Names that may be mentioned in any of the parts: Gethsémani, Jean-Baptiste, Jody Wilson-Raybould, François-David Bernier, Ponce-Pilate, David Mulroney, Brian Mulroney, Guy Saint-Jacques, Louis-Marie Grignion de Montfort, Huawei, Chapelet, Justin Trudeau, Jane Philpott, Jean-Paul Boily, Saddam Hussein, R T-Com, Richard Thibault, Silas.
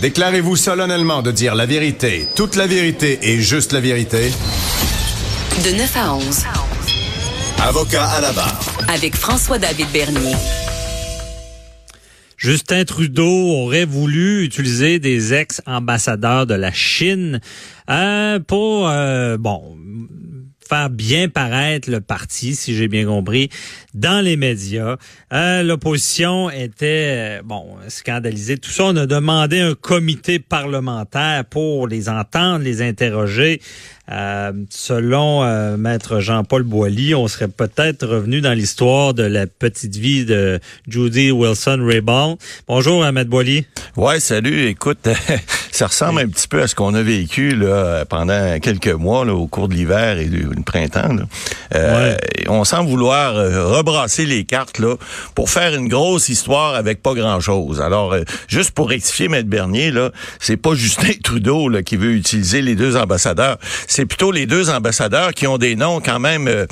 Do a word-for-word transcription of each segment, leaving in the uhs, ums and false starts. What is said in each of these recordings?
Déclarez-vous solennellement de dire la vérité, toute la vérité et juste la vérité. De neuf à onze. Avocat à la barre. Avec François-David Bernier. Justin Trudeau aurait voulu utiliser des ex-ambassadeurs de la Chine euh, pour, euh, bon... faire bien paraître le parti, si j'ai bien compris, dans les médias. Euh, l'opposition était, bon, scandalisée. Tout ça, on a demandé un comité parlementaire pour les entendre, les interroger. Euh, selon euh, Maître Jean-Paul Boily, on serait peut-être revenu dans l'histoire de la petite vie de Jody Wilson-Raybould. Bonjour, Maître Boily. Ouais, salut. Écoute, ça ressemble un petit peu à ce qu'on a vécu là pendant quelques mois là, au cours de l'hiver et du printemps. Là. Euh, ouais. On semble vouloir euh, rebrasser les cartes là pour faire une grosse histoire avec pas grand-chose. Alors, euh, juste pour rectifier, Maître Bernier, là, c'est pas Justin Trudeau là, qui veut utiliser les deux ambassadeurs. C'est plutôt les deux ambassadeurs qui ont des noms quand même euh,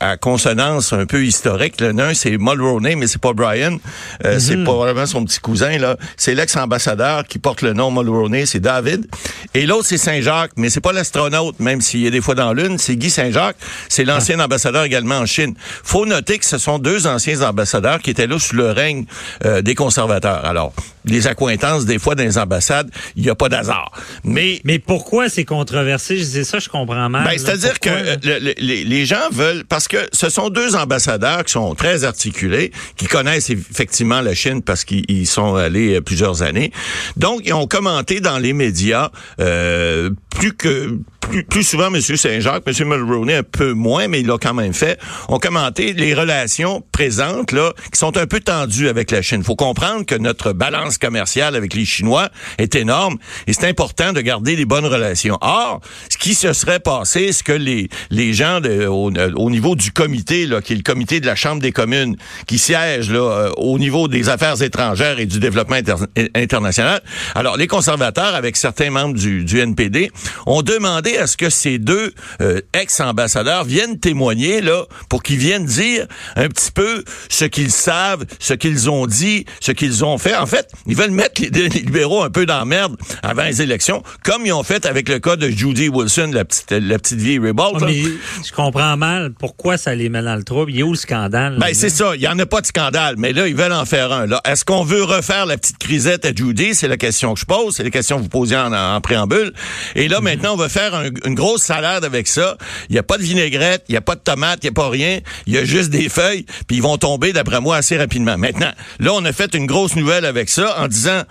à consonance un peu historique. L'un, c'est Mulroney, mais c'est pas Brian. Euh, mm-hmm. C'est probablement son petit cousin. Là. C'est l'ex-ambassadeur qui porte le nom Mulroney, c'est David. Et l'autre, c'est Saint-Jacques, mais c'est pas l'astronaute, même s'il est des fois dans l'une. C'est Guy Saint-Jacques. C'est l'ancien ah. ambassadeur également en Chine. Faut noter que ce sont deux anciens ambassadeurs qui étaient là sous le règne euh, des conservateurs. Alors, les accointances, des fois, dans les ambassades, il n'y a pas d'hasard. Mais, mais pourquoi c'est controversé? Je disais ça, je comprends mal. Ben, c'est-à-dire que euh, le, le, les gens veulent... Parce que ce sont deux ambassadeurs qui sont très articulés, qui connaissent effectivement la Chine parce qu'ils sont allés plusieurs années. Donc, ils ont commenté dans les médias euh, plus que... Plus, plus souvent, M. Saint-Jacques, M. Mulroney un peu moins, mais il l'a quand même fait, ont commenté les relations présentes là qui sont un peu tendues avec la Chine. Faut comprendre que notre balance commerciale avec les Chinois est énorme et c'est important de garder les bonnes relations. Or, ce qui se serait passé, ce que les les gens de, au, au niveau du comité, là, qui est le comité de la Chambre des communes, qui siège là au niveau des affaires étrangères et du développement inter- international, alors les conservateurs, avec certains membres du, du N P D, ont demandé est-ce que ces deux euh, ex-ambassadeurs viennent témoigner là pour qu'ils viennent dire un petit peu ce qu'ils savent, ce qu'ils ont dit, ce qu'ils ont fait. En fait, ils veulent mettre les, les libéraux un peu dans la merde avant les élections, comme ils ont fait avec le cas de Judy Wilson, la petite, la petite vieille Raybould. Je comprends mal pourquoi ça les met dans le trouble. Il y a où le scandale? Là, ben là? C'est ça, il n'y en a pas de scandale, mais là, ils veulent en faire un. Là. Est-ce qu'on veut refaire la petite crisette à Judy? C'est la question que je pose, c'est la question que vous posiez en, en préambule. Et là, mm-hmm. maintenant, on va faire un une grosse salade avec ça. Il n'y a pas de vinaigrette, il n'y a pas de tomate, il n'y a pas rien. Il y a juste des feuilles, puis ils vont tomber, d'après moi, assez rapidement. Maintenant, là, on a fait une grosse nouvelle avec ça en disant...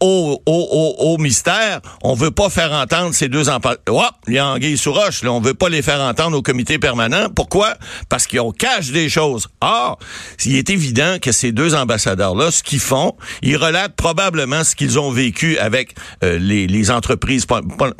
Au, au, au, au mystère, on veut pas faire entendre ces deux emplois. Oh, les anguilles sous roche, là, on veut pas les faire entendre au comité permanent. Pourquoi? Parce qu'on cache des choses. Or, il est évident que ces deux ambassadeurs-là, ce qu'ils font, ils relatent probablement ce qu'ils ont vécu avec euh, les, les entreprises, pas, pas,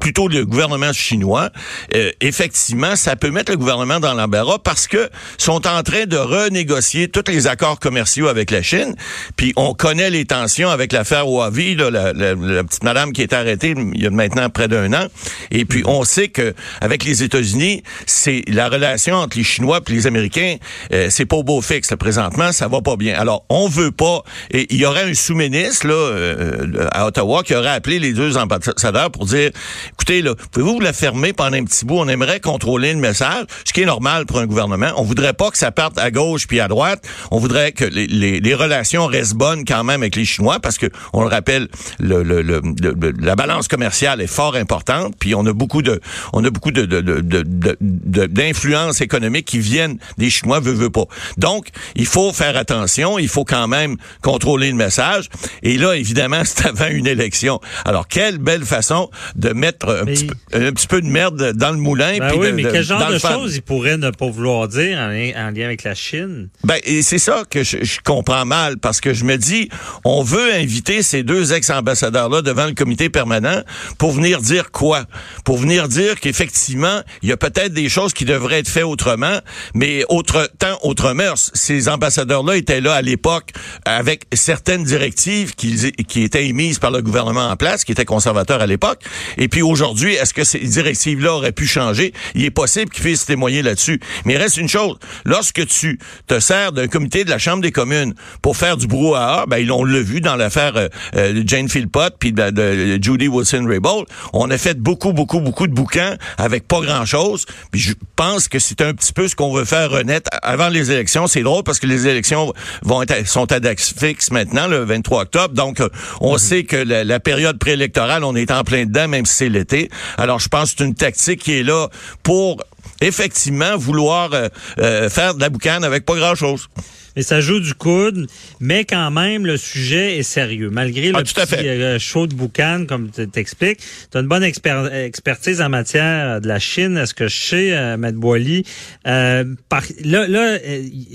plutôt le gouvernement chinois. Euh, effectivement, ça peut mettre le gouvernement dans l'embarras parce que sont en train de renégocier tous les accords commerciaux avec la Chine. Puis on connaît les tensions avec l'affaire Huawei. Vie, là, la, la, la petite madame qui est arrêtée il y a maintenant près d'un an. Et puis, on sait que avec les États-Unis, c'est la relation entre les Chinois et les Américains, euh, c'est pas au beau fixe. Là, présentement, ça va pas bien. Alors, on veut pas... Et il y aurait un sous-ministre là, euh, à Ottawa qui aurait appelé les deux ambassadeurs pour dire écoutez, là, pouvez-vous vous la fermer pendant un petit bout? On aimerait contrôler le message, ce qui est normal pour un gouvernement. On voudrait pas que ça parte à gauche puis à droite. On voudrait que les, les, les relations restent bonnes quand même avec les Chinois parce que on le rappelle, le, le, le, le, la balance commerciale est fort importante, puis on a beaucoup de, on a beaucoup de, de, de, de, de d'influences économiques qui viennent des Chinois, veut, veut pas. Donc, il faut faire attention, il faut quand même contrôler le message. Et là, évidemment, c'est avant une élection. Alors, quelle belle façon de mettre un, mais, petit, un petit peu de merde dans le moulin. Ben puis oui, de, mais de, quel genre de choses ils pourraient ne pas vouloir dire en, en lien avec la Chine? Ben, et c'est ça que je, je comprends mal, parce que je me dis, on veut inviter ces deux ex-ambassadeurs-là devant le comité permanent pour venir dire quoi? Pour venir dire qu'effectivement, il y a peut-être des choses qui devraient être faites autrement, mais autre temps, autre mœurs. Ces ambassadeurs-là étaient là à l'époque avec certaines directives qui, qui étaient émises par le gouvernement en place, qui était conservateur à l'époque. Et puis aujourd'hui, est-ce que ces directives-là auraient pu changer? Il est possible qu'ils puissent témoigner là-dessus. Mais il reste une chose. Lorsque tu te sers d'un comité de la Chambre des communes pour faire du brouhaha, ben, on l'a vu dans l'affaire euh, Jane Philpott puis de, de, de Jody Wilson-Raybould, on a fait beaucoup, beaucoup, beaucoup de bouquins avec pas grand-chose. Puis je pense que c'est un petit peu ce qu'on veut faire renaître avant les élections. C'est drôle parce que les élections vont être, sont à date fixe maintenant, le vingt-trois octobre. Donc, on mm-hmm. sait que la, la période préélectorale, on est en plein dedans, même si c'est l'été. Alors, je pense que c'est une tactique qui est là pour effectivement vouloir euh, euh, faire de la boucane avec pas grand-chose. Mais ça joue du coude, mais quand même, le sujet est sérieux. Malgré le ah, petit chaud de boucan, comme tu t'expliques, tu as une bonne exper- expertise en matière de la Chine, à ce que je sais, euh, M. Boily. Euh, par, là, là,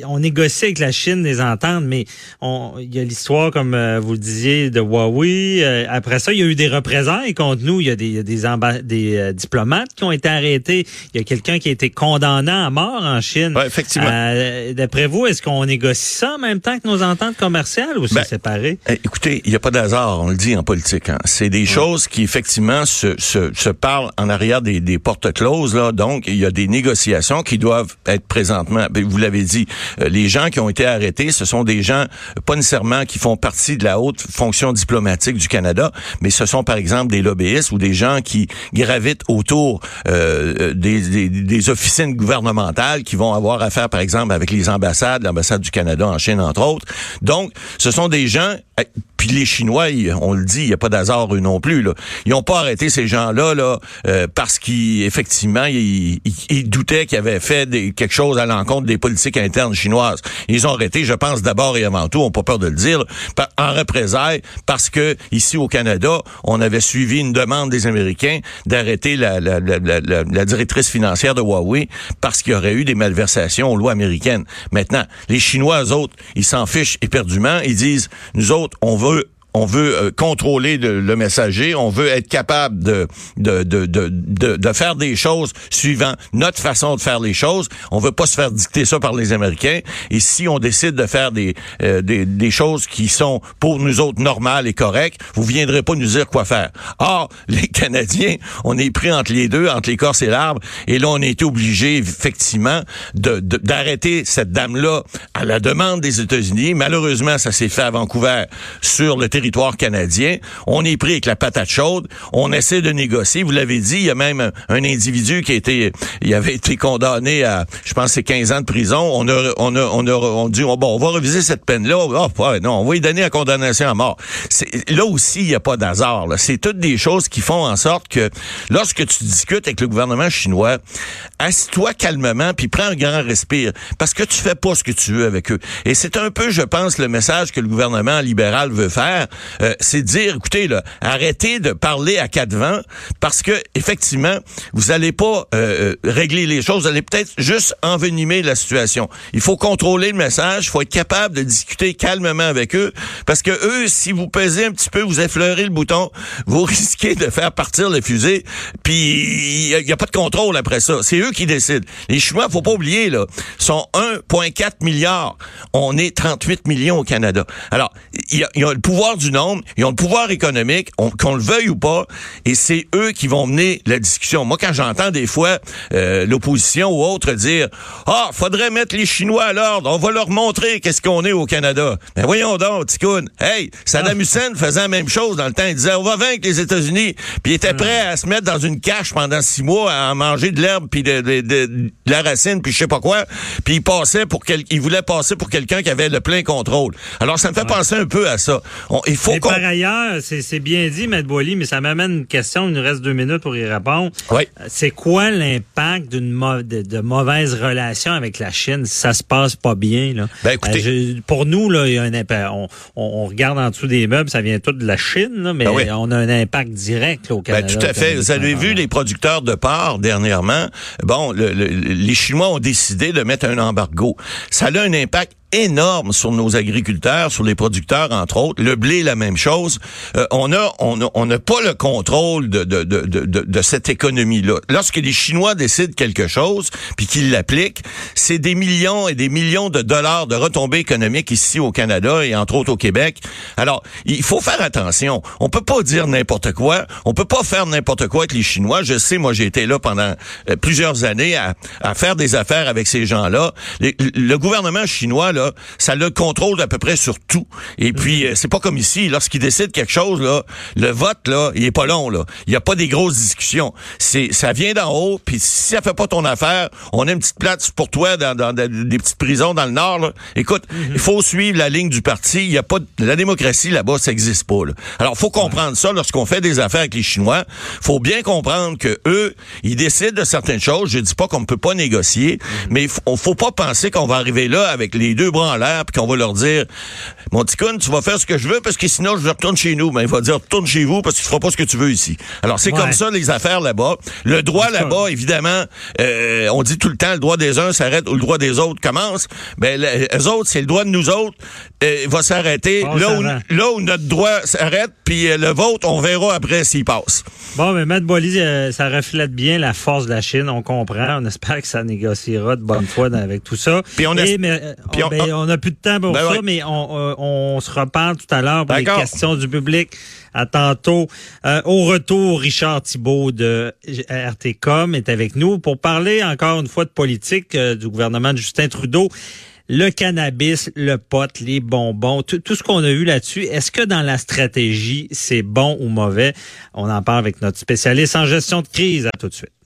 on négocie avec la Chine des ententes, mais il y a l'histoire, comme euh, vous le disiez, de Huawei. Euh, après ça, il y a eu des représailles contre nous. Il y a des, y a des, amba- des euh, diplomates qui ont été arrêtés. Il y a quelqu'un qui a été condamné à mort en Chine. Ouais, effectivement. Euh, d'après vous, est-ce qu'on négocie ça en même temps que nos ententes commerciales ou c'est ben, séparé? Écoutez, il n'y a pas d'hasard, on le dit en politique. Hein. C'est des ouais. choses qui, effectivement, se, se, se parlent en arrière des, des portes closes. Là. Donc, il y a des négociations qui doivent être présentement. Vous l'avez dit, les gens qui ont été arrêtés, ce sont des gens, pas nécessairement qui font partie de la haute fonction diplomatique du Canada, mais ce sont, par exemple, des lobbyistes ou des gens qui gravitent autour euh, des, des, des officines gouvernementales qui vont avoir affaire, par exemple, avec les ambassades, l'ambassade du Canada, Canada, en Chine, entre autres. Donc, ce sont des gens... Puis les Chinois, ils, on le dit, il n'y a pas d'hasard eux non plus. Là. Ils n'ont pas arrêté ces gens-là là, euh, parce qu'effectivement, ils, ils, ils doutaient qu'ils avaient fait des, quelque chose à l'encontre des politiques internes chinoises. Ils ont arrêté, je pense, d'abord et avant tout, on n'a pas peur de le dire, là, en représailles, parce que ici au Canada, on avait suivi une demande des Américains d'arrêter la, la, la, la, la, la directrice financière de Huawei parce qu'il y aurait eu des malversations aux lois américaines. Maintenant, les Chinois, eux autres, ils s'en fichent éperdument. Ils disent, nous autres, on veut on veut euh, contrôler le, le messager, on veut être capable de de, de de de de faire des choses suivant notre façon de faire les choses. On veut pas se faire dicter ça par les Américains. Et si on décide de faire des euh, des, des choses qui sont pour nous autres normales et correctes, vous viendrez pas nous dire quoi faire. Or, les Canadiens, on est pris entre les deux, entre l'écorce et l'arbre, et là on a été obligé effectivement de, de d'arrêter cette dame-là à la demande des États-Unis. Malheureusement, ça s'est fait à Vancouver sur le territoire territoire canadien. On est pris avec la patate chaude. On essaie de négocier. Vous l'avez dit, il y a même un, un individu qui a été, il avait été condamné à, je pense, c'est quinze ans de prison. On a, on a, on a, on dit, oh, bon, on va reviser cette peine-là. Oh, ouais, non, on va y donner la condamnation à mort. C'est, là aussi, il n'y a pas d'hasard, là. C'est toutes des choses qui font en sorte que lorsque tu discutes avec le gouvernement chinois, assis-toi calmement puis prends un grand respire. Parce que tu fais pas ce que tu veux avec eux. Et c'est un peu, je pense, le message que le gouvernement libéral veut faire. Euh, c'est dire, écoutez, là, arrêtez de parler à quatre vents parce que, effectivement, vous n'allez pas euh, régler les choses, vous allez peut-être juste envenimer la situation. Il faut contrôler le message, il faut être capable de discuter calmement avec eux parce que eux, si vous pesez un petit peu, vous effleurez le bouton, vous risquez de faire partir le fusée, puis il n'y a, a pas de contrôle après ça. C'est eux qui décident. Les Chinois, faut pas oublier, là, sont un virgule quatre milliard. On est trente-huit millions au Canada. Alors, il y a, y a le pouvoir du nombre, ils ont le pouvoir économique, on, qu'on le veuille ou pas, et c'est eux qui vont mener la discussion. Moi, quand j'entends des fois euh, l'opposition ou autre dire « Ah, faudrait mettre les Chinois à l'ordre, on va leur montrer qu'est-ce qu'on est au Canada. » Ben voyons donc, Ticoune. Hey, Saddam Hussein faisait la même chose dans le temps. Il disait « On va vaincre les États-Unis. » Puis il était prêt à se mettre dans une cache pendant six mois, à en manger de l'herbe, puis de, de, de, de la racine, puis je sais pas quoi. Puis il passait pour quel... il voulait passer pour quelqu'un qui avait le plein contrôle. Alors, ça me fait penser un peu à ça. On, il faut mais qu'on... Par ailleurs, c'est, c'est bien dit, M. Boily, mais ça m'amène une question. Il nous reste deux minutes pour y répondre. Oui. C'est quoi l'impact d'une mo- de, de mauvaise relation avec la Chine si ça se passe pas bien? Là? Ben, écoutez, euh, je, pour nous, là, il y a un impact. On, on, on regarde en dessous des meubles, ça vient tout de la Chine, là, mais ben oui. on a un impact direct là, au Canada. Ben, tout à fait. Vous avez vu les producteurs de porc dernièrement. Bon, le, le, les Chinois ont décidé de mettre un embargo. Ça a un impact énorme sur nos agriculteurs, sur les producteurs, entre autres. Le blé, la même chose. Euh, on a, on a, on n'a pas le contrôle de, de, de, de, de cette économie-là. Lorsque les Chinois décident quelque chose, puis qu'ils l'appliquent, c'est des millions et des millions de dollars de retombées économiques ici au Canada et entre autres au Québec. Alors, il faut faire attention. On peut pas dire n'importe quoi. On peut pas faire n'importe quoi avec les Chinois. Je sais, moi, j'ai été là pendant euh, plusieurs années à, à faire des affaires avec ces gens-là. Les, le gouvernement chinois, là, là, ça le contrôle à peu près sur tout. Et puis, c'est pas comme ici. Lorsqu'il décide quelque chose, là, le vote, là, il est pas long, là. Il y a pas des grosses discussions. C'est, ça vient d'en haut, puis si ça fait pas ton affaire, on a une petite place pour toi dans, dans, dans des petites prisons dans le Nord, là. Écoute, mm-hmm. il faut suivre la ligne du parti. Il y a pas de, la démocratie, là-bas, ça existe pas, là. Alors, faut comprendre ouais. ça lorsqu'on fait des affaires avec les Chinois. Faut bien comprendre que eux, ils décident de certaines choses. Je dis pas qu'on ne peut pas négocier, mm-hmm. mais il faut, faut pas penser qu'on va arriver là avec les deux bras en l'air, puis qu'on va leur dire « Mon petit coune, tu vas faire ce que je veux, parce que sinon, je retourne chez nous. » Ben, il va dire « Retourne chez vous, parce que tu feras pas ce que tu veux ici. » Alors, c'est ouais. comme ça, les affaires là-bas. Le droit là-bas, évidemment, euh, on dit tout le temps, le droit des uns s'arrête ou le droit des autres commence. Ben, les, eux autres, c'est le droit de nous autres, euh, va s'arrêter. Bon, là, où, là où notre droit s'arrête, puis euh, le vôtre, on verra après s'il passe. Bon, mais Matt Boily, euh, ça reflète bien la force de la Chine, on comprend. On espère que ça négociera de bonne foi avec tout ça. Puis on a... Et, mais, Puis on, ben, on a plus de temps pour ben ça, ouais. mais on, on, on se reparle tout à l'heure pour D'accord. les questions du public. À tantôt. Euh, au retour, Richard Thibault de R T-Com est avec nous pour parler encore une fois de politique euh, du gouvernement de Justin Trudeau. Le cannabis, le pot, les bonbons, tout, tout ce qu'on a eu là-dessus. Est-ce que dans la stratégie, c'est bon ou mauvais? On en parle avec notre spécialiste en gestion de crise. À tout de suite.